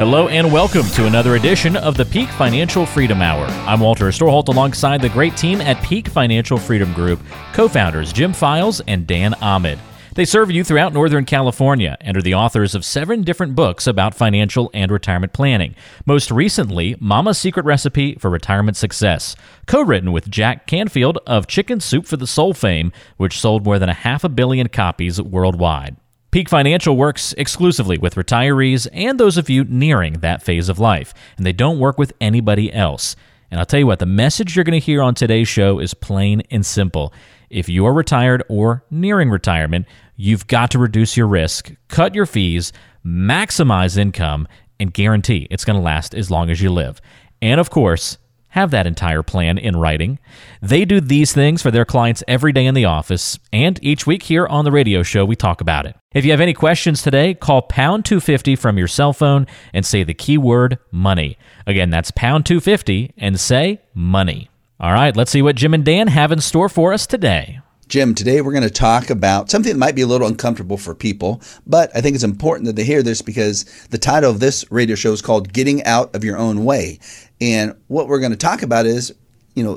Hello and welcome to another edition of the Peak Financial Freedom Hour. I'm Walter Storholt alongside the great team at Peak Financial Freedom Group, co-founders Jim Files and Dan Ahmed. They serve you throughout Northern California and are the authors of 7 different books about financial and retirement planning. Most recently, Mama's Secret Recipe for Retirement Success, co-written with Jack Canfield of Chicken Soup for the Soul fame, which sold more than 500 million copies worldwide. Peak Financial works exclusively with retirees and those of you nearing that phase of life, and they don't work with anybody else. And I'll tell you what, the message you're going to hear on today's show is plain and simple. If you're retired or nearing retirement, you've got to reduce your risk, cut your fees, maximize income, and guarantee it's going to last as long as you live. And of course, have that entire plan in writing. They do these things for their clients every day in the office, and each week here on the radio show, we talk about it. If you have any questions today, call pound 250 from your cell phone and say the keyword money. Again, that's pound 250 and say money. All right, let's see what Jim and Dan have in store for us today. Jim, today we're going to talk about something that might be a little uncomfortable for people, but I think it's important that they hear this because the title of this radio show is called Getting Out of Your Own Way. And what we're going to talk about is,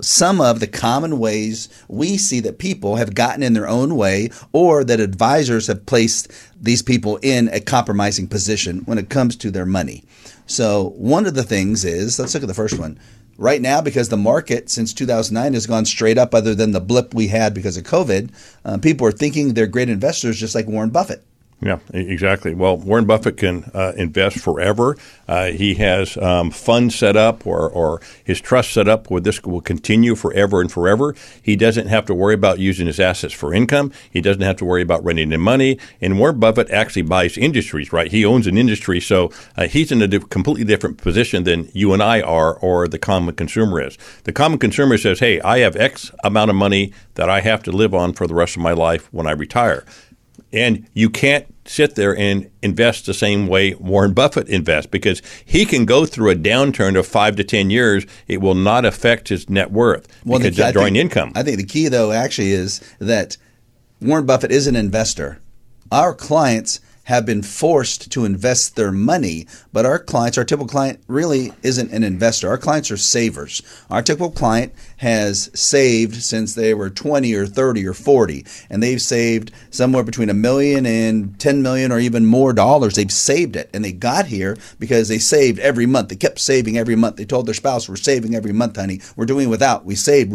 some of the common ways we see that people have gotten in their own way or that advisors have placed these people in a compromising position when it comes to their money. So one of the things is, let's look at the first one. Right now, because the market since 2009 has gone straight up other than the blip we had because of COVID, people are thinking they're great investors just like Warren Buffett. Yeah, exactly. Well, Warren Buffett can invest forever. He has funds set up or his trust set up where this will continue forever and forever. He doesn't have to worry about using his assets for income. He doesn't have to worry about running in money. And Warren Buffett actually buys industries, right? He owns an industry, so he's in a completely different position than you and I are or the common consumer is. The common consumer says, hey, I have X amount of money that I have to live on for the rest of my life when I retire. And you can't sit there and invest the same way Warren Buffett invests because he can go through a downturn of 5 to 10 years. It will not affect his net worth because it's drawing income. I think the key, though, actually is that Warren Buffett is an investor. Our clients have been forced to invest their money, but our typical client really isn't an investor. Our clients are savers. Our typical client has saved since they were 20 or 30 or 40, and they've saved somewhere between $1 million and $10 million or even more dollars. They've saved it, and they got here because they saved every month. They kept saving every month. They told their spouse, we're saving every month, honey. We're doing without. We saved.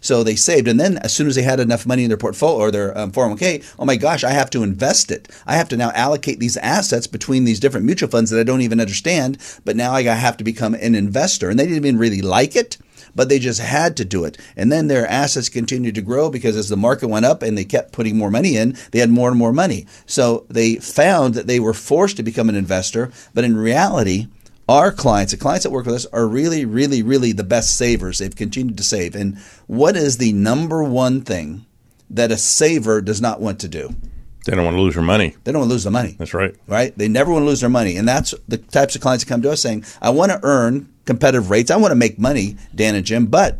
So they saved, and then as soon as they had enough money in their portfolio or their 401k, oh my gosh, I have to invest it. I have to now allocate these assets between these different mutual funds that I don't even understand, but now I have to become an investor. And they didn't even really like it, but they just had to do it. And then their assets continued to grow because as the market went up and they kept putting more money in, they had more and more money. So they found that they were forced to become an investor, but in reality, our clients, the clients that work with us, are really, really, really the best savers. They've continued to save. And what is the number one thing that a saver does not want to do? They don't want to lose their money. They don't want to lose the money. That's right. Right? They never want to lose their money. And that's the types of clients that come to us saying, I want to earn competitive rates. I want to make money, Dan and Jim, but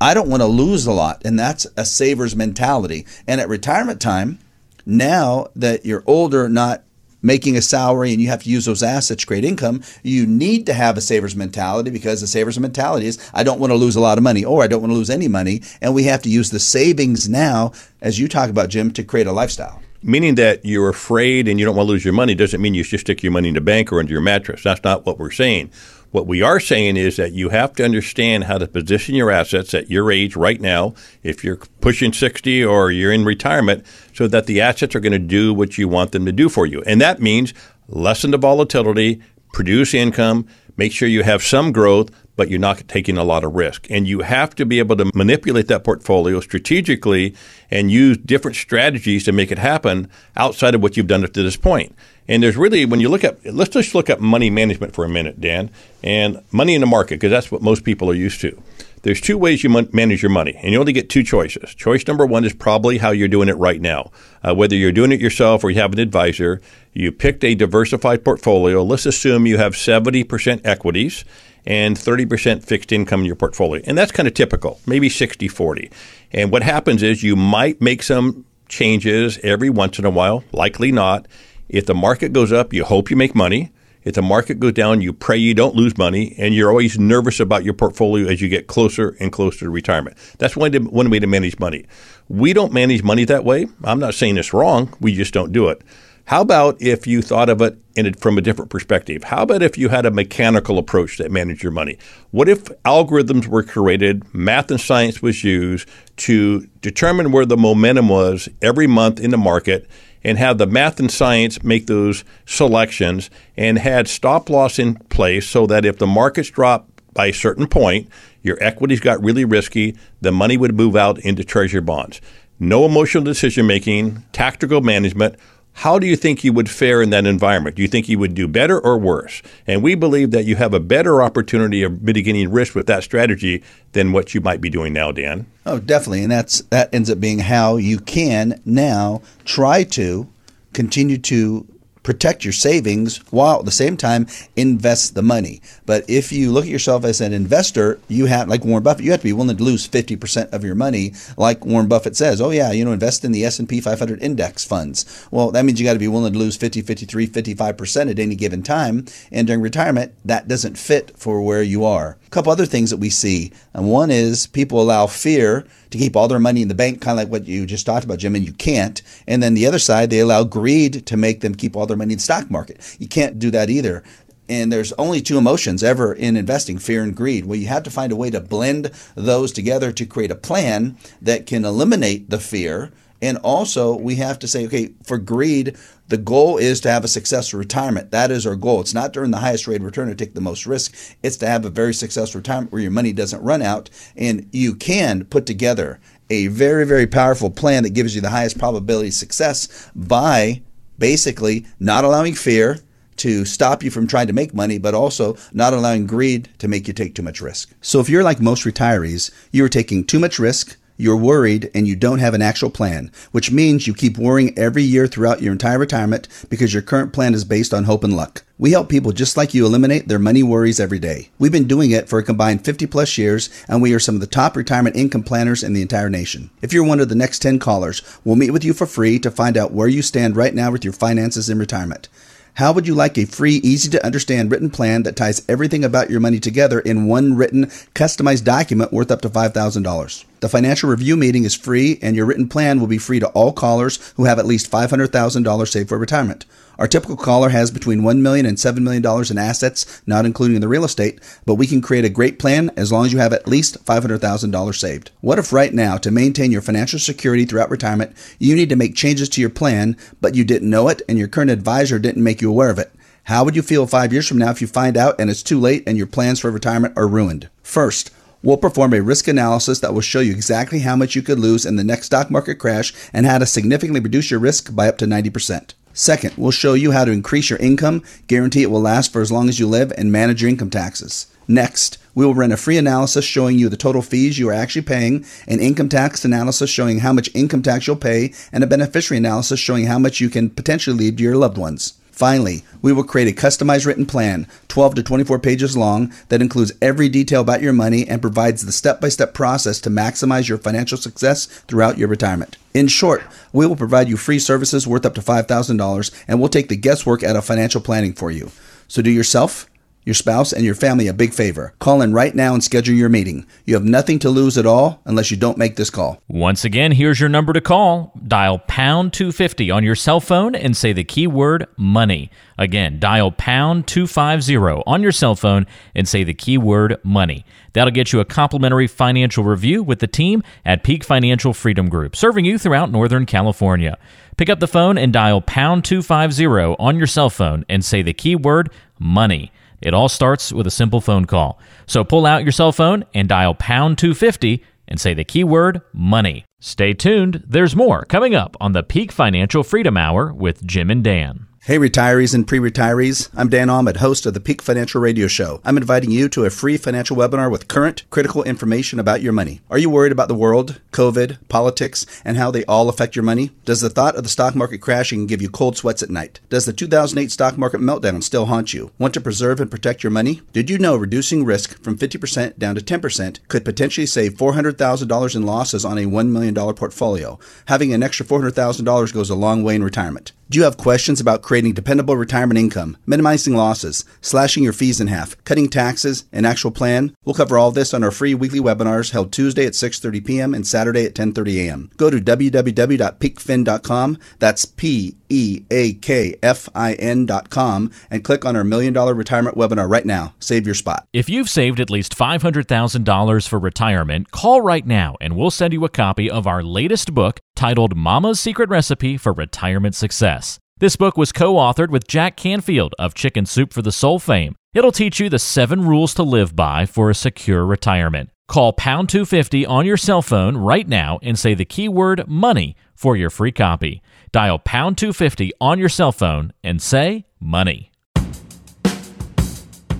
I don't want to lose a lot. And that's a saver's mentality. And at retirement time, now that you're older, not making a salary and you have to use those assets to create income, you need to have a saver's mentality because the saver's mentality is, I don't want to lose a lot of money or I don't want to lose any money. And we have to use the savings now, as you talk about, Jim, to create a lifestyle. Meaning that you're afraid and you don't want to lose your money doesn't mean you should stick your money in the bank or under your mattress. That's not what we're saying. What we are saying is that you have to understand how to position your assets at your age right now, if you're pushing 60 or you're in retirement, so that the assets are going to do what you want them to do for you. And that means lessen the volatility, produce income, make sure you have some growth, but you're not taking a lot of risk. And you have to be able to manipulate that portfolio strategically and use different strategies to make it happen outside of what you've done up to this point. And there's really, when you look at, let's just look at money management for a minute, Dan, and money in the market, because that's what most people are used to. There's two ways you manage your money, and you only get two choices. Choice number one is probably how you're doing it right now. Whether you're doing it yourself or you have an advisor, you picked a diversified portfolio. Let's assume you have 70% equities and 30% fixed income in your portfolio. And that's kind of typical, maybe 60-40. And what happens is you might make some changes every once in a while, likely not. If the market goes up, you hope you make money. If the market goes down, you pray you don't lose money, and you're always nervous about your portfolio as you get closer and closer to retirement. That's one way to manage money. We don't manage money that way. I'm not saying it's wrong. We just don't do it. How about if you thought of it from a different perspective? How about if you had a mechanical approach that managed your money? What if algorithms were created, math and science was used to determine where the momentum was every month in the market, and have the math and science make those selections, and had stop loss in place so that if the markets drop by a certain point, your equities got really risky, the money would move out into treasury bonds. No emotional decision making, tactical management. How do you think you would fare in that environment? Do you think you would do better or worse? And we believe that you have a better opportunity of mitigating risk with that strategy than what you might be doing now, Dan. Oh, definitely. And that ends up being how you can now try to continue to protect your savings while at the same time invest the money. But if you look at yourself as an investor, you have, like Warren Buffett, you have to be willing to lose 50% of your money. Like Warren Buffett says, oh yeah, invest in the S&P 500 index funds. Well, that means you got to be willing to lose 50, 53, 55% at any given time. And during retirement, that doesn't fit for where you are. A couple other things that we see. And one is people allow fear to keep all their money in the bank, kind of like what you just talked about, Jim, and you can't. And then the other side, they allow greed to make them keep all their money in the stock market. You can't do that either. And there's only two emotions ever in investing, fear and greed. Well, you have to find a way to blend those together to create a plan that can eliminate the fear. And also, we have to say, okay, for greed, the goal is to have a successful retirement. That is our goal. It's not to earn the highest rate of return or take the most risk. It's to have a very successful retirement where your money doesn't run out. And you can put together a very, very powerful plan that gives you the highest probability of success by basically not allowing fear to stop you from trying to make money, but also not allowing greed to make you take too much risk. So if you're like most retirees, you're taking too much risk, you're worried, and you don't have an actual plan, which means you keep worrying every year throughout your entire retirement because your current plan is based on hope and luck. We help people just like you eliminate their money worries every day. We've been doing it for a combined 50 plus years, and we are some of the top retirement income planners in the entire nation. If you're one of the next 10 callers, we'll meet with you for free to find out where you stand right now with your finances in retirement. How would you like a free, easy-to-understand written plan that ties everything about your money together in one written, customized document worth up to $5,000? The financial review meeting is free, and your written plan will be free to all callers who have at least $500,000 saved for retirement. Our typical caller has between $1 million and $7 million in assets, not including the real estate, but we can create a great plan as long as you have at least $500,000 saved. What if right now, to maintain your financial security throughout retirement, you need to make changes to your plan, but you didn't know it and your current advisor didn't make you aware of it? How would you feel 5 years from now if you find out and it's too late and your plans for retirement are ruined? First, we'll perform a risk analysis that will show you exactly how much you could lose in the next stock market crash and how to significantly reduce your risk by up to 90%. Second, we'll show you how to increase your income, guarantee it will last for as long as you live, and manage your income taxes. Next, we will run a free analysis showing you the total fees you are actually paying, an income tax analysis showing how much income tax you'll pay, and a beneficiary analysis showing how much you can potentially leave to your loved ones. Finally, we will create a customized written plan, 12 to 24 pages long, that includes every detail about your money and provides the step-by-step process to maximize your financial success throughout your retirement. In short, we will provide you free services worth up to $5,000, and we'll take the guesswork out of financial planning for you. So do yourself, your spouse, and your family a big favor. Call in right now and schedule your meeting. You have nothing to lose at all unless you don't make this call. Once again, here's your number to call. Dial pound 250 on your cell phone and say the keyword money. Again, dial pound 250 on your cell phone and say the keyword money. That'll get you a complimentary financial review with the team at Peak Financial Freedom Group, serving you throughout Northern California. Pick up the phone and dial pound 250 on your cell phone and say the keyword money. It all starts with a simple phone call. So pull out your cell phone and dial pound 250 and say the keyword money. Stay tuned. There's more coming up on the Peak Financial Freedom Hour with Jim and Dan. Hey retirees and pre-retirees, I'm Dan Ahmed, host of the Peak Financial Radio Show. I'm inviting you to a free financial webinar with current, critical information about your money. Are you worried about the world, COVID, politics, and how they all affect your money? Does the thought of the stock market crashing give you cold sweats at night? Does the 2008 stock market meltdown still haunt you? Want to preserve and protect your money? Did you know reducing risk from 50% down to 10% could potentially save $400,000 in losses on a $1 million portfolio? Having an extra $400,000 goes a long way in retirement. Do you have questions about creating dependable retirement income, minimizing losses, slashing your fees in half, cutting taxes, an actual plan? We'll cover all this on our free weekly webinars held Tuesday at 6:30 p.m. and Saturday at 10:30 a.m. Go to www.peakfin.com, that's peakfin.com, and click on our $1 Million Retirement Webinar right now. Save your spot. If you've saved at least $500,000 for retirement, call right now and we'll send you a copy of our latest book titled Mama's Secret Recipe for Retirement Success. This book was co-authored with Jack Canfield of Chicken Soup for the Soul fame. It'll teach you the 7 rules to live by for a secure retirement. Call pound 250 on your cell phone right now and say the keyword money for your free copy. Dial pound 250 on your cell phone and say money.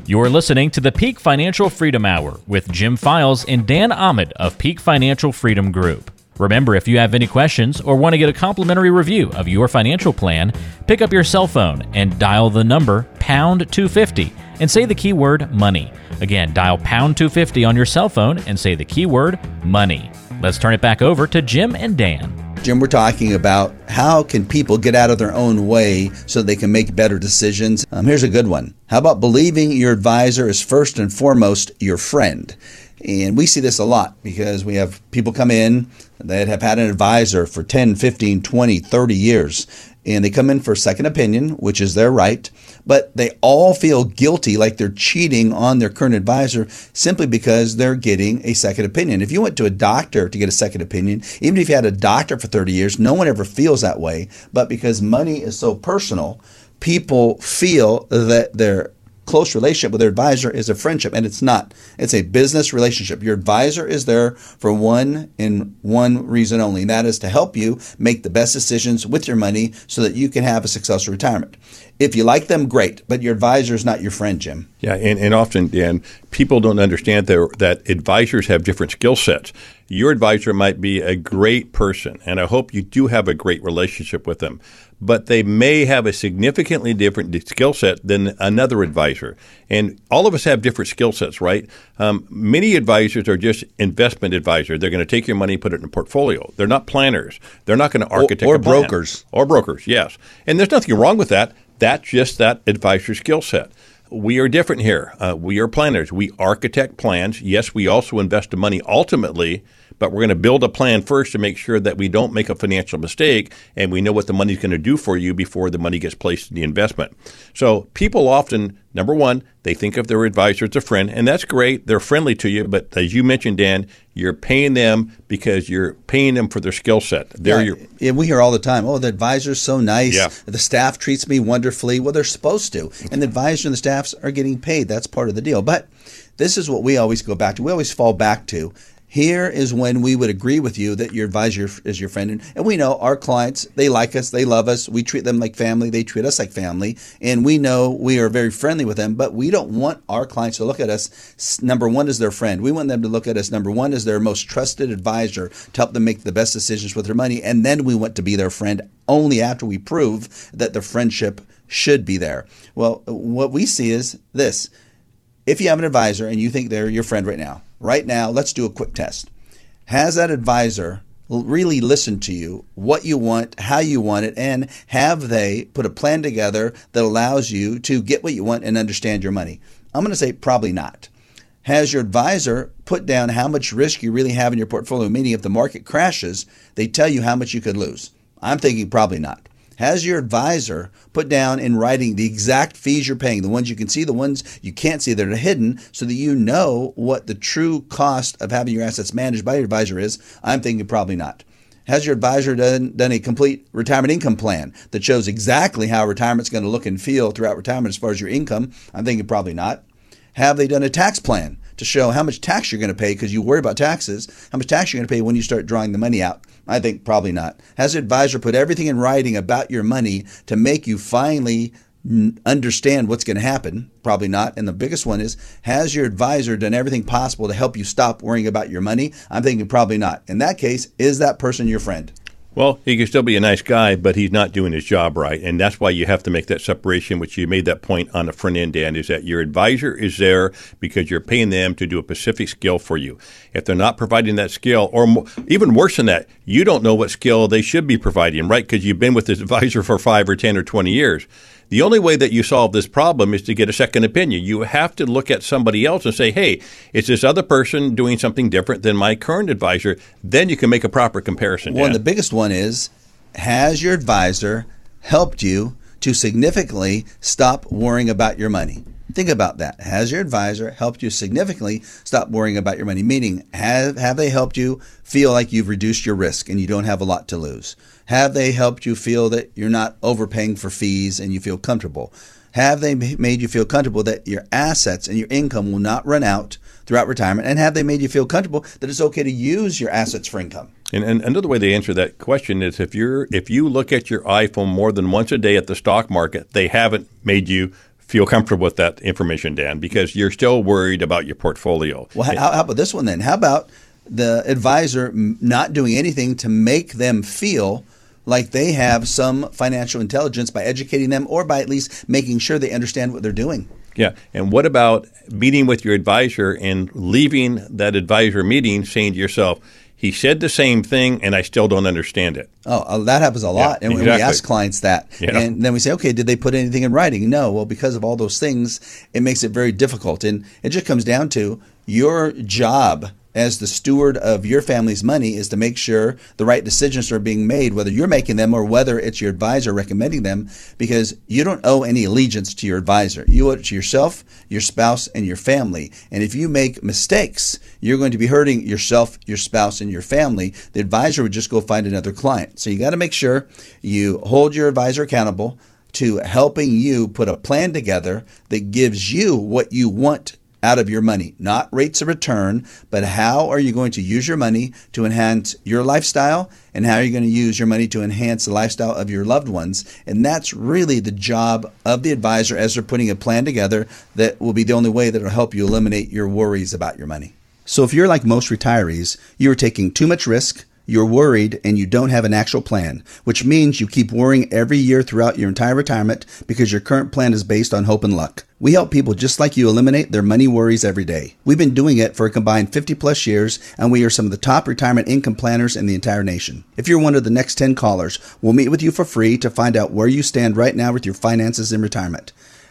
You're listening to the Peak Financial Freedom Hour with Jim Files and Dan Ahmed of Peak Financial Freedom Group. Remember, if you have any questions or want to get a complimentary review of your financial plan, pick up your cell phone and dial the number pound 250 and say the keyword money. Again, dial pound 250 on your cell phone and say the keyword money. Let's turn it back over to Jim and Dan. Jim, we're talking about how can people get out of their own way so they can make better decisions. Here's a good one. How about believing your advisor is first and foremost your friend? And we see this a lot because we have people come in that have had an advisor for 10, 15, 20, 30 years, and they come in for a second opinion, which is their right, but they all feel guilty like they're cheating on their current advisor simply because they're getting a second opinion. If you went to a doctor to get a second opinion, even if you had a doctor for 30 years, no one ever feels that way, but because money is so personal, people feel that they're close relationship with their advisor is a friendship, and it's not. It's a business relationship. Your advisor is there for one reason only, and that is to help you make the best decisions with your money so that you can have a successful retirement. If you like them, great, but your advisor is not your friend, Jim. Yeah, and often, Dan, people don't understand that advisors have different skill sets. Your advisor might be a great person, and I hope you do have a great relationship with them, but they may have a significantly different skill set than another advisor. And all of us have different skill sets, right? Many advisors are just investment advisors. They're going to take your money and put it in a portfolio. They're not planners. They're not going to architect a plan. Or brokers. Or brokers, yes. And there's nothing wrong with that. That's just that advisor's skill set. We are different here. We are planners. We architect plans. Yes, we also invest the money ultimately, but we're going to build a plan first to make sure that we don't make a financial mistake and we know what the money's going to do for you before the money gets placed in the investment. So people often, number one, they think of their advisor as a friend, and that's great. They're friendly to you, but as you mentioned, Dan, you're paying them because you're paying them for their skill set. We hear all the time, oh, the advisor's so nice. Yeah. The staff treats me wonderfully. Well, they're supposed to, and the advisor and the staffs are getting paid. That's part of the deal. But this is what we always go back to. We always fall back to. Here is when we would agree with you that your advisor is your friend. And we know our clients, they like us, they love us. We treat them like family. They treat us like family. And we know we are very friendly with them, but we don't want our clients to look at us, number one, as their friend. We want them to look at us, number one, as their most trusted advisor to help them make the best decisions with their money. And then we want to be their friend only after we prove that the friendship should be there. Well, what we see is this. If you have an advisor and you think they're your friend right now, let's do a quick test. Has that advisor really listened to you, what you want, how you want it, and have they put a plan together that allows you to get what you want and understand your money? I'm going to say probably not. Has your advisor put down how much risk you really have in your portfolio? Meaning if the market crashes, they tell you how much you could lose. I'm thinking probably not. Has your advisor put down in writing the exact fees you're paying, the ones you can see, the ones you can't see that are hidden, so that you know what the true cost of having your assets managed by your advisor is? I'm thinking probably not. Has your advisor done a complete retirement income plan that shows exactly how retirement's going to look and feel throughout retirement as far as your income? I'm thinking probably not. Have they done a tax plan to show how much tax you're going to pay, because you worry about taxes, how much tax you're going to pay when you start drawing the money out? I think probably not. Has an advisor put everything in writing about your money to make you finally understand what's going to happen? Probably not. And the biggest one is, has your advisor done everything possible to help you stop worrying about your money? I'm thinking probably not. In that case, is that person your friend? Well, he can still be a nice guy, but he's not doing his job right. And that's why you have to make that separation, which you made that point on the front end, Dan, is that your advisor is there because you're paying them to do a specific skill for you. If they're not providing that skill, or even worse than that, you don't know what skill they should be providing, right? Because you've been with this advisor for 5 or 10 or 20 years. The only way that you solve this problem is to get a second opinion. You have to look at somebody else and say, hey, is this other person doing something different than my current advisor? Then you can make a proper comparison. Well, and the biggest one is, has your advisor helped you to significantly stop worrying about your money? Think about that. Has your advisor helped you significantly stop worrying about your money? Meaning, have they helped you feel like you've reduced your risk and you don't have a lot to lose? Have they helped you feel that you're not overpaying for fees and you feel comfortable? Have they made you feel comfortable that your assets and your income will not run out throughout retirement? And have they made you feel comfortable that it's okay to use your assets for income? And another way they answer that question is, if you look at your iPhone more than once a day at the stock market, they haven't made you feel comfortable with that information, Dan, because you're still worried about your portfolio. Well, how about this one then? How about the advisor not doing anything to make them feel like they have some financial intelligence by educating them or by at least making sure they understand what they're doing? Yeah. And what about meeting with your advisor and leaving that advisor meeting saying to yourself, he said the same thing, and I still don't understand it? Oh, that happens a lot. Yeah, and exactly. We ask clients that. Yeah. And then we say, okay, did they put anything in writing? No. Well, because of all those things, it makes it very difficult. And it just comes down to your job as the steward of your family's money is to make sure the right decisions are being made, whether you're making them or whether it's your advisor recommending them, because you don't owe any allegiance to your advisor. You owe it to yourself, your spouse, and your family. And if you make mistakes, you're going to be hurting yourself, your spouse, and your family. The advisor would just go find another client. So you got to make sure you hold your advisor accountable to helping you put a plan together that gives you what you want out of your money, not rates of return, but how are you going to use your money to enhance your lifestyle, and how are you going to use your money to enhance the lifestyle of your loved ones? And that's really the job of the advisor as they're putting a plan together that will be the only way that will help you eliminate your worries about your money. So if you're like most retirees, you're taking too much risk, you're worried, and you don't have an actual plan, which means you keep worrying every year throughout your entire retirement because your current plan is based on hope and luck. We help people just like you eliminate their money worries every day. We've been doing it for a combined 50 plus years, and we are some of the top retirement income planners in the entire nation. If you're one of the next 10 callers, we'll meet with you for free to find out where you stand right now with your finances in retirement.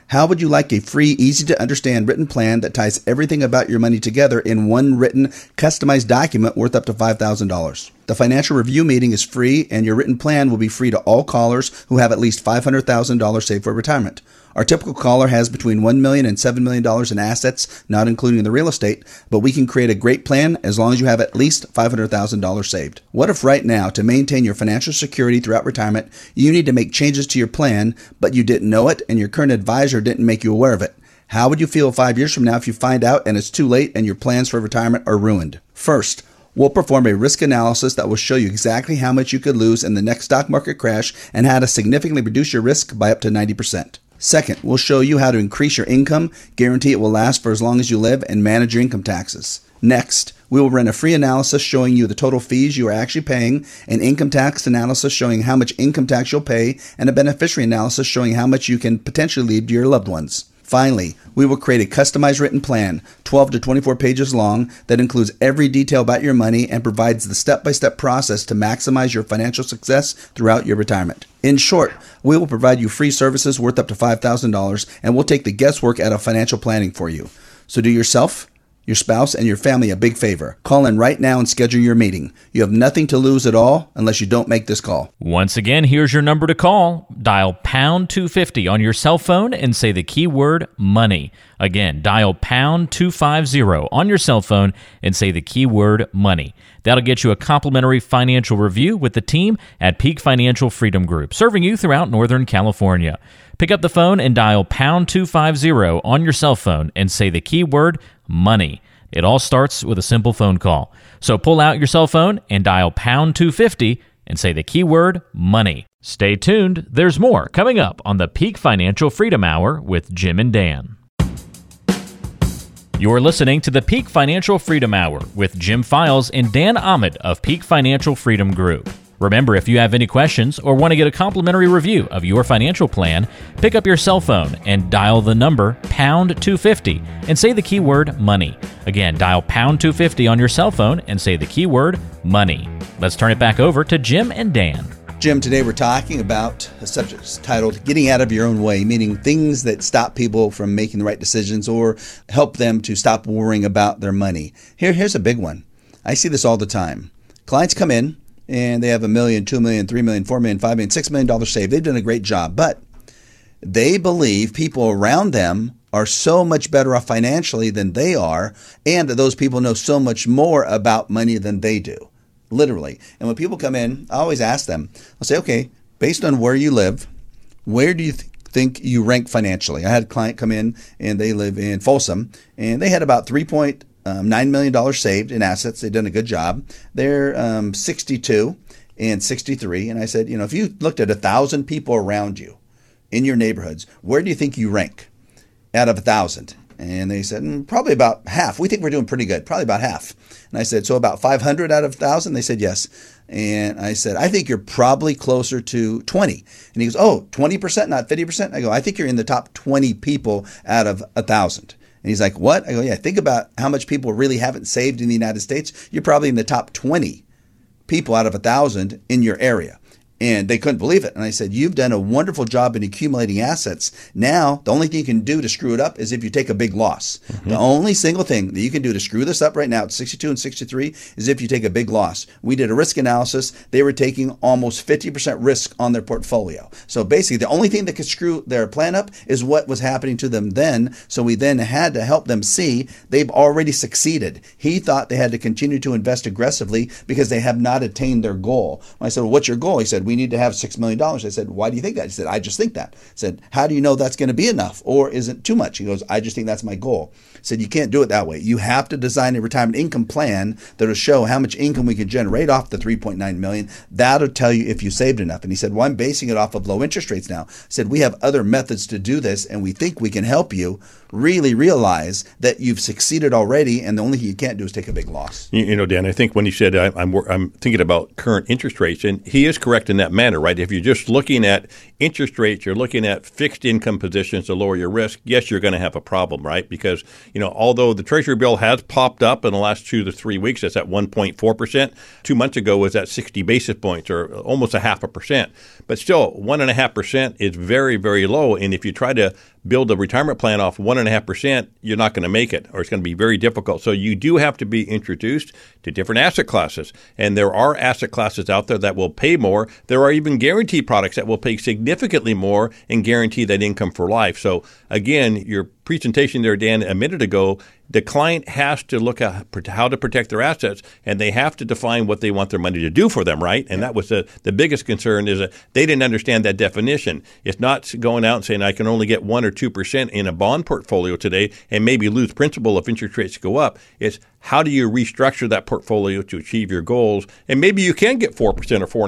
How would you like a free, easy-to-understand written plan that ties everything about your money together in one written, customized document worth up to $5,000? The financial review meeting is free, and your written plan will be free to all callers who have at least $500,000 saved for retirement. Our typical caller has between $1 million and $7 million in assets, not including the real estate, but we can create a great plan as long as you have at least $500,000 saved. What if right now, to maintain your financial security throughout retirement, you need to make changes to your plan, but you didn't know it and your current advisor didn't make you aware of it? How would you feel 5 years from now if you find out and it's too late and your plans for retirement are ruined? First, we'll perform a risk analysis that will show you exactly how much you could lose in the next stock market crash and how to significantly reduce your risk by up to 90%. Second, we'll show you how to increase your income, guarantee it will last for as long as you live, and manage your income taxes. Next, we will run a free analysis showing you the total fees you are actually paying, an income tax analysis showing how much income tax you'll pay, and a beneficiary analysis showing how much you can potentially leave to your loved ones. Finally, we will create a customized written plan, 12 to 24 pages long, that includes every detail about your money and provides the step-by-step process to maximize your financial success throughout your retirement. In short, we will provide you free services worth up to $5,000, and we'll take the guesswork out of financial planning for you. So do yourself, your spouse, and your family a big favor. Call in right now and schedule your meeting. You have nothing to lose at all unless you don't make this call. Once again, here's your number to call. Dial pound 250 on your cell phone and say the keyword money. Again, dial pound 250 on your cell phone and say the keyword money. That'll get you a complimentary financial review with the team at Peak Financial Freedom Group, serving you throughout Northern California. Pick up the phone and dial pound 250 on your cell phone and say the keyword money. It all starts with a simple phone call. So pull out your cell phone and dial pound 250 and say the keyword money. Stay tuned. There's more coming up on the Peak Financial Freedom Hour with Jim and Dan. You're listening to the Peak Financial Freedom Hour with Jim Files and Dan Ahmed of Peak Financial Freedom Group. Remember, if you have any questions or want to get a complimentary review of your financial plan, pick up your cell phone and dial the number pound 250 and say the keyword money. Again, dial pound 250 on your cell phone and say the keyword money. Let's turn it back over to Jim and Dan. Jim, today we're talking about a subject titled Getting Out of Your Own Way, meaning things that stop people from making the right decisions or help them to stop worrying about their money. Here's a big one. I see this all the time. Clients come in and they have $1 million, $2 million, $3 million, $4 million, $5 million, $6 million saved. They've done a great job, but they believe people around them are so much better off financially than they are, and that those people know so much more about money than they do, literally. And when people come in, I always ask them, I'll say, okay, based on where you live, where do you think you rank financially? I had a client come in and they live in Folsom, and they had about $3.9 million saved in assets. They've done a good job. They're 62 and 63. And I said, you know, if you looked at 1,000 people around you in your neighborhoods, where do you think you rank out of 1,000? And they said, probably about half. We think we're doing pretty good, probably about half. And I said, so about 500 out of 1,000? They said, yes. And I said, I think you're probably closer to 20. And he goes, oh, 20%, not 50%? I go, I think you're in the top 20 people out of 1,000. And he's like, what? I go, yeah, think about how much people really haven't saved in the United States. You're probably in the top 20 people out of 1,000 in your area. And they couldn't believe it. And I said, you've done a wonderful job in accumulating assets. Now, the only thing you can do to screw it up is if you take a big loss. Mm-hmm. The only single thing that you can do to screw this up right now at 62 and 63 is if you take a big loss. We did a risk analysis. They were taking almost 50% risk on their portfolio. So basically, the only thing that could screw their plan up is what was happening to them then. So we then had to help them see they've already succeeded. He thought they had to continue to invest aggressively because they have not attained their goal. I said, well, what's your goal? He said, we need to have $6 million. I said, why do you think that? He said, I just think that. I said, how do you know that's going to be enough or isn't too much? He goes, I just think that's my goal. I said, you can't do it that way. You have to design a retirement income plan that will show how much income we can generate off the $3.9 million. That'll tell you if you saved enough. And he said, well, I'm basing it off of low interest rates now. I said, we have other methods to do this, and we think we can help you really realize that you've succeeded already, and the only thing you can't do is take a big loss. You know, Dan, I think when you said I'm thinking about current interest rates, and he is correct in that manner, right? If you're just looking at interest rates, you're looking at fixed income positions to lower your risk, yes, you're going to have a problem, right? Because, you know, although the Treasury bill has popped up in the last 2 to 3 weeks, it's at 1.4%. 2 months ago was at 60 basis points or almost 0.5%. But still, 1.5% is very, very low. And if you try to build a retirement plan off 1.5%, you're not going to make it, or it's going to be very difficult. So you do have to be introduced to different asset classes. And there are asset classes out there that will pay more. There are even guarantee products that will pay significantly more and guarantee that income for life. So again, your presentation there, Dan, a minute ago, the client has to look at how to protect their assets, and they have to define what they want their money to do for them, right? And that was the biggest concern is that they didn't understand that definition. It's not going out and saying I can only get 1 or 2% in a bond portfolio today and maybe lose principal if interest rates go up. It's how do you restructure that portfolio to achieve your goals? And maybe you can get 4% or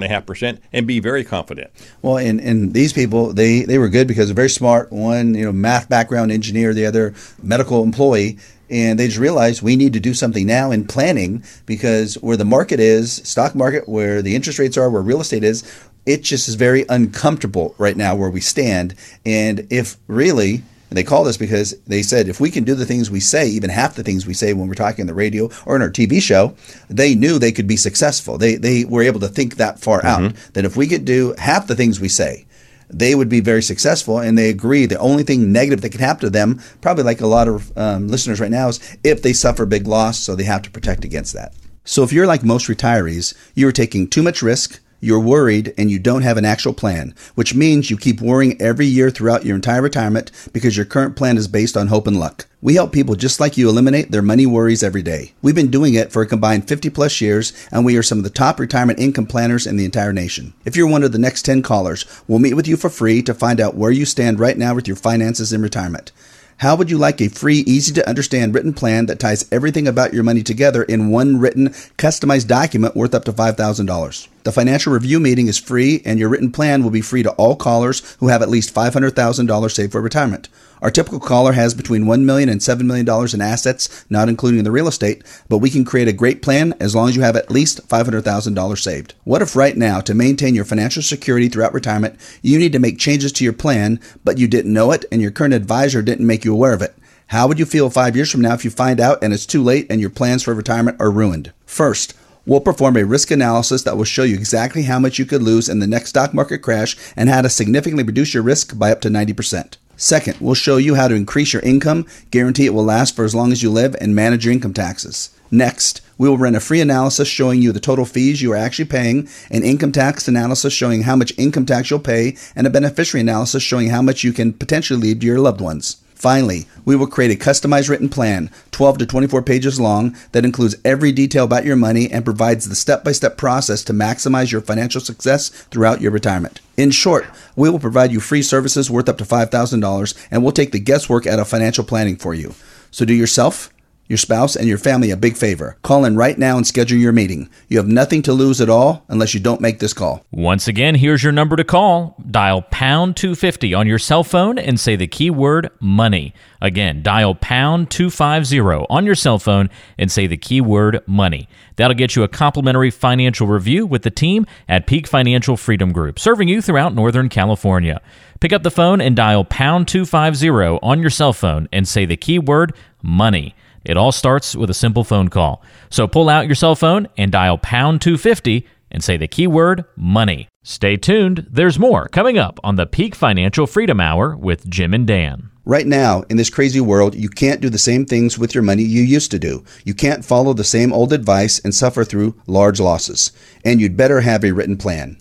4.5% and be very confident. Well, and these people, they were good because they're very smart. One, you know, math background engineer, the other medical employee. And they just realized we need to do something now in planning because where the market is, stock market, where the interest rates are, where real estate is, it just is very uncomfortable right now where we stand. And if really, and they called us because they said if we can do the things we say, even half the things we say when we're talking on the radio or in our TV show, they knew they could be successful. They were able to think that far out, that if we could do half the things we say, they would be very successful, and they agree the only thing negative that can happen to them, probably like a lot of listeners right now, is if they suffer big loss, so they have to protect against that. So if you're like most retirees, you're taking too much risk, you're worried, and you don't have an actual plan, which means you keep worrying every year throughout your entire retirement because your current plan is based on hope and luck. We help people just like you eliminate their money worries every day. We've been doing it for a combined 50 plus years, and we are some of the top retirement income planners in the entire nation. If you're one of the next 10 callers, we'll meet with you for free to find out where you stand right now with your finances in retirement. How would you like a free, easy-to-understand written plan that ties everything about your money together in one written, customized document worth up to $5,000? The financial review meeting is free, and your written plan will be free to all callers who have at least $500,000 saved for retirement. Our typical caller has between $1 million and $7 million in assets, not including the real estate, but we can create a great plan as long as you have at least $500,000 saved. What if right now, to maintain your financial security throughout retirement, you need to make changes to your plan, but you didn't know it and your current advisor didn't make you aware of it? How would you feel 5 years from now if you find out and it's too late and your plans for retirement are ruined? First, we'll perform a risk analysis that will show you exactly how much you could lose in the next stock market crash and how to significantly reduce your risk by up to 90%. Second, we'll show you how to increase your income, guarantee it will last for as long as you live, and manage your income taxes. Next, we will run a free analysis showing you the total fees you are actually paying, an income tax analysis showing how much income tax you'll pay, and a beneficiary analysis showing how much you can potentially leave to your loved ones. Finally, we will create a customized written plan, 12 to 24 pages long, that includes every detail about your money and provides the step-by-step process to maximize your financial success throughout your retirement. In short, we will provide you free services worth up to $5,000, and we'll take the guesswork out of financial planning for you. So do yourself, your spouse, and your family a big favor. Call in right now and schedule your meeting. You have nothing to lose at all unless you don't make this call. Once again, here's your number to call. Dial pound 250 on your cell phone and say the keyword money. Again, dial pound 250 on your cell phone and say the keyword money. That'll get you a complimentary financial review with the team at Peak Financial Freedom Group, serving you throughout Northern California. Pick up the phone and dial pound 250 on your cell phone and say the keyword money. It all starts with a simple phone call. So pull out your cell phone and dial pound 250 and say the keyword money. Stay tuned. There's more coming up on the Peak Financial Freedom Hour with Jim and Dan. Right now, in this crazy world, you can't do the same things with your money you used to do. You can't follow the same old advice and suffer through large losses. And you'd better have a written plan.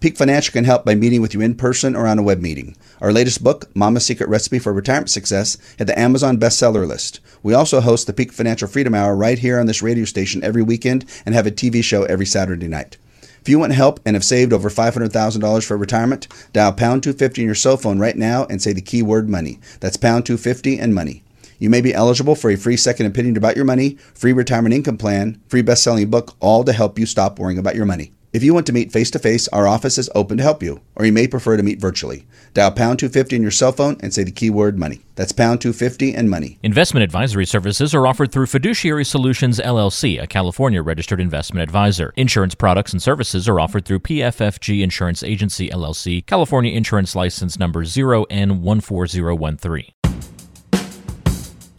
Peak Financial can help by meeting with you in person or on a web meeting. Our latest book, Mama's Secret Recipe for Retirement Success, hit the Amazon bestseller list. We also host the Peak Financial Freedom Hour right here on this radio station every weekend and have a TV show every Saturday night. If you want help and have saved over $500,000 for retirement, dial pound 250 on your cell phone right now and say the keyword money. That's pound 250 and money. You may be eligible for a free second opinion about your money, free retirement income plan, free best-selling book, all to help you stop worrying about your money. If you want to meet face-to-face, our office is open to help you, or you may prefer to meet virtually. Dial pound 250 on your cell phone and say the keyword money. That's pound 250 and money. Investment advisory services are offered through Fiduciary Solutions, LLC, a California-registered investment advisor. Insurance products and services are offered through PFFG Insurance Agency, LLC, California Insurance License Number 0N14013.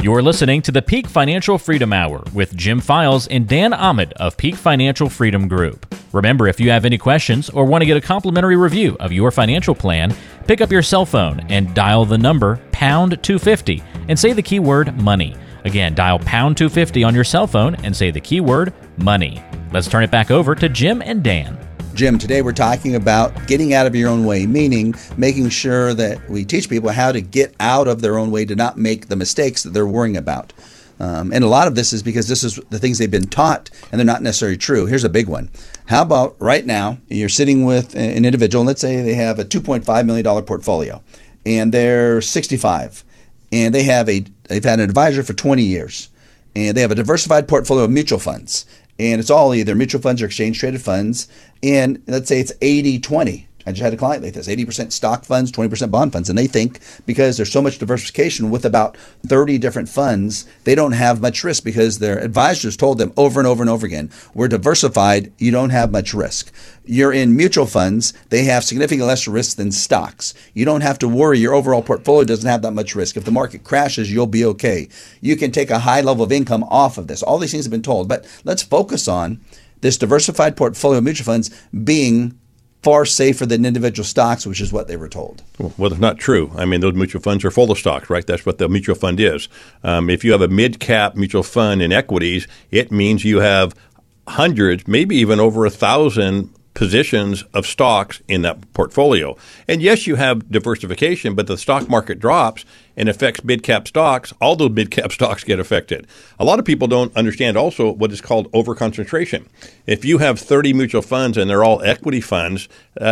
You're listening to the Peak Financial Freedom Hour with Jim Files and Dan Ahmed of Peak Financial Freedom Group. Remember, if you have any questions or want to get a complimentary review of your financial plan, pick up your cell phone and dial the number pound 250 and say the keyword money. Again, dial pound 250 on your cell phone and say the keyword money. Let's turn it back over to Jim and Dan. Jim, today we're talking about getting out of your own way, meaning making sure that we teach people how to get out of their own way to not make the mistakes that they're worrying about. And a lot of this is because this is the things they've been taught and they're not necessarily true. Here's a big one. How about right now you're sitting with an individual, and let's say they have a $2.5 million portfolio and they're 65 and they've had an advisor for 20 years and they have a diversified portfolio of mutual funds. And it's all either mutual funds or exchange-traded funds. And let's say it's 80-20. I just had a client like this, 80% stock funds, 20% bond funds. And they think because there's so much diversification with about 30 different funds, they don't have much risk because their advisors told them over and over and over again, we're diversified, you don't have much risk. You're in mutual funds, they have significantly less risk than stocks. You don't have to worry, your overall portfolio doesn't have that much risk. If the market crashes, you'll be okay. You can take a high level of income off of this. All these things have been told, but let's focus on this diversified portfolio of mutual funds being far safer than individual stocks, which is what they were told. Well, it's not true. I mean, those mutual funds are full of stocks, right? That's what the mutual fund is. If you have a mid-cap mutual fund in equities, it means you have hundreds, maybe even over 1,000 positions of stocks in that portfolio. And yes, you have diversification, but the stock market drops and affects mid-cap stocks. All those mid-cap stocks get affected. A lot of people don't understand also what is called overconcentration. If you have 30 mutual funds and they're all equity funds,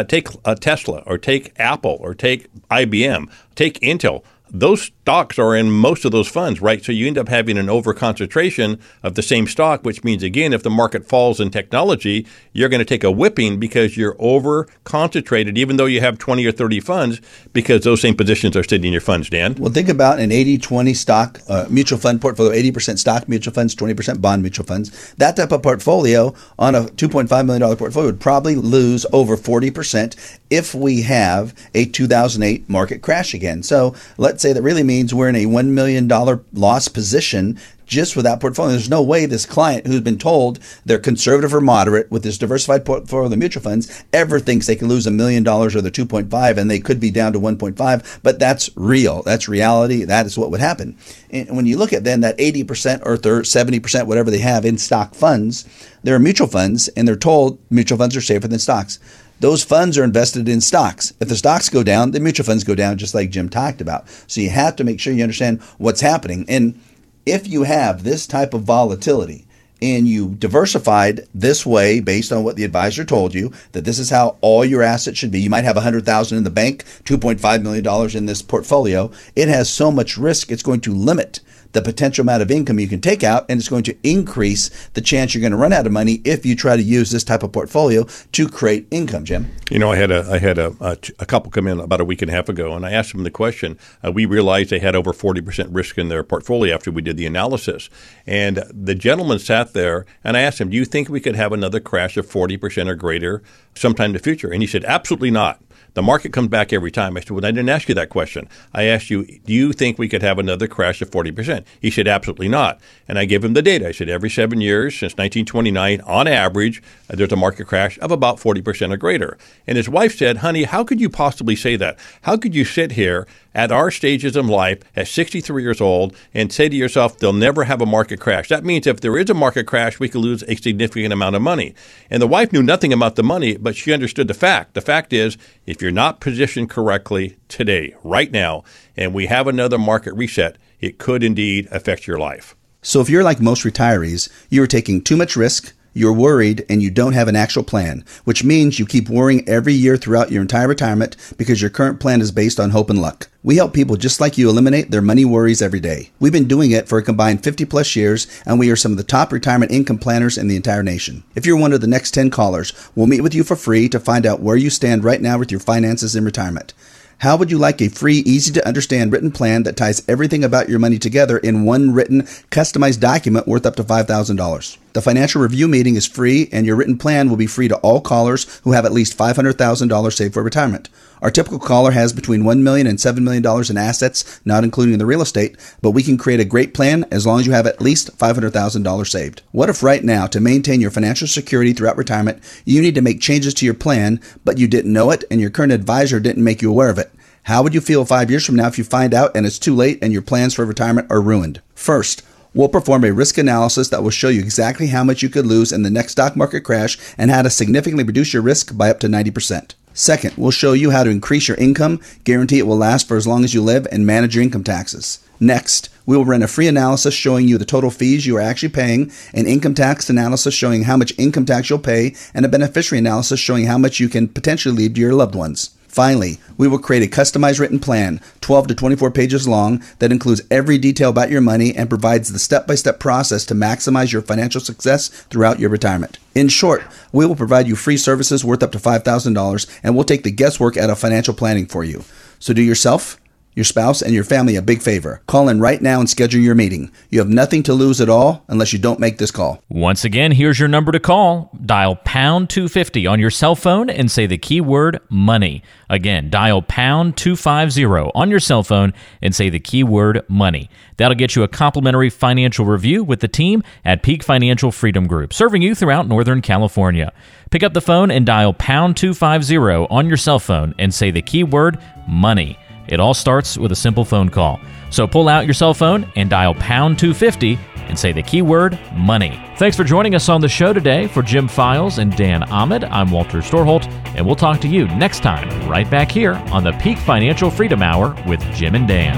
take Tesla or take Apple or take IBM, take Intel. those stocks are in most of those funds, right? So you end up having an over-concentration of the same stock, which means, again, if the market falls in technology, you're going to take a whipping because you're over-concentrated, even though you have 20 or 30 funds, because those same positions are sitting in your funds, Dan. Well, think about an 80-20 stock mutual fund portfolio, 80% stock mutual funds, 20% bond mutual funds. That type of portfolio on a $2.5 million portfolio would probably lose over 40% if we have a 2008 market crash again. So let's say that really means we're in a $1 million loss position just with that portfolio. There's no way this client who's been told they're conservative or moderate with this diversified portfolio of the mutual funds ever thinks they can lose $1 million or the 2.5 and they could be down to 1.5, but that's real. That's reality. That is what would happen. And when you look at then that 80% or 70%, whatever they have in stock funds, there are mutual funds and they're told mutual funds are safer than stocks. Those funds are invested in stocks. If the stocks go down, the mutual funds go down, just like Jim talked about. So you have to make sure you understand what's happening. And if you have this type of volatility and you diversified this way based on what the advisor told you, that this is how all your assets should be. You might have $100,000 in the bank, $2.5 million in this portfolio. It has so much risk, it's going to limit the potential amount of income you can take out, and it's going to increase the chance you're going to run out of money if you try to use this type of portfolio to create income, Jim. You know, I had a couple come in about a week and a half ago, and I asked them the question. We realized they had over 40% risk in their portfolio after we did the analysis. And the gentleman sat there, and I asked him, do you think we could have another crash of 40% or greater sometime in the future? And he said, absolutely not. The market comes back every time. I said, well, I didn't ask you that question. I asked you, do you think we could have another crash of 40%? He said, absolutely not. And I gave him the data. I said, every 7 years since 1929, on average, there's a market crash of about 40% or greater. And his wife said, honey, how could you possibly say that? How could you sit here at our stages of life at 63 years old and say to yourself, they'll never have a market crash? That means if there is a market crash, we could lose a significant amount of money. And the wife knew nothing about the money, but she understood the fact. The fact is, if you're not positioned correctly today, right now, and we have another market reset, it could indeed affect your life. So if you're like most retirees, you're taking too much risk, you're worried, and you don't have an actual plan, which means you keep worrying every year throughout your entire retirement because your current plan is based on hope and luck. We help people just like you eliminate their money worries every day. We've been doing it for a combined 50 plus years, and we are some of the top retirement income planners in the entire nation. If you're one of the next 10 callers, we'll meet with you for free to find out where you stand right now with your finances in retirement. How would you like a free, easy-to-understand written plan that ties everything about your money together in one written, customized document worth up to $5,000? The financial review meeting is free, and your written plan will be free to all callers who have at least $500,000 saved for retirement. Our typical caller has between $1 million and $7 million in assets, not including the real estate, but we can create a great plan as long as you have at least $500,000 saved. What if right now, to maintain your financial security throughout retirement, you need to make changes to your plan, but you didn't know it and your current advisor didn't make you aware of it? How would you feel 5 years from now if you find out and it's too late and your plans for retirement are ruined? First, we'll perform a risk analysis that will show you exactly how much you could lose in the next stock market crash and how to significantly reduce your risk by up to 90%. Second, we'll show you how to increase your income, guarantee it will last for as long as you live, and manage your income taxes. Next, we will run a free analysis showing you the total fees you are actually paying, an income tax analysis showing how much income tax you'll pay, and a beneficiary analysis showing how much you can potentially leave to your loved ones. Finally, we will create a customized written plan, 12 to 24 pages long, that includes every detail about your money and provides the step-by-step process to maximize your financial success throughout your retirement. In short, we will provide you free services worth up to $5,000, and we'll take the guesswork out of financial planning for you. So do yourself, your spouse, and your family a big favor. Call in right now and schedule your meeting. You have nothing to lose at all unless you don't make this call. Once again, here's your number to call. Dial pound 250 on your cell phone and say the keyword money. Again, dial pound 250 on your cell phone and say the keyword money. That'll get you a complimentary financial review with the team at Peak Financial Freedom Group, serving you throughout Northern California. Pick up the phone and dial pound 250 on your cell phone and say the keyword money. It all starts with a simple phone call. So pull out your cell phone and dial pound 250 and say the keyword money. Thanks for joining us on the show today. For Jim Files and Dan Ahmed, I'm Walter Storholt, and we'll talk to you next time right back here on the Peak Financial Freedom Hour with Jim and Dan.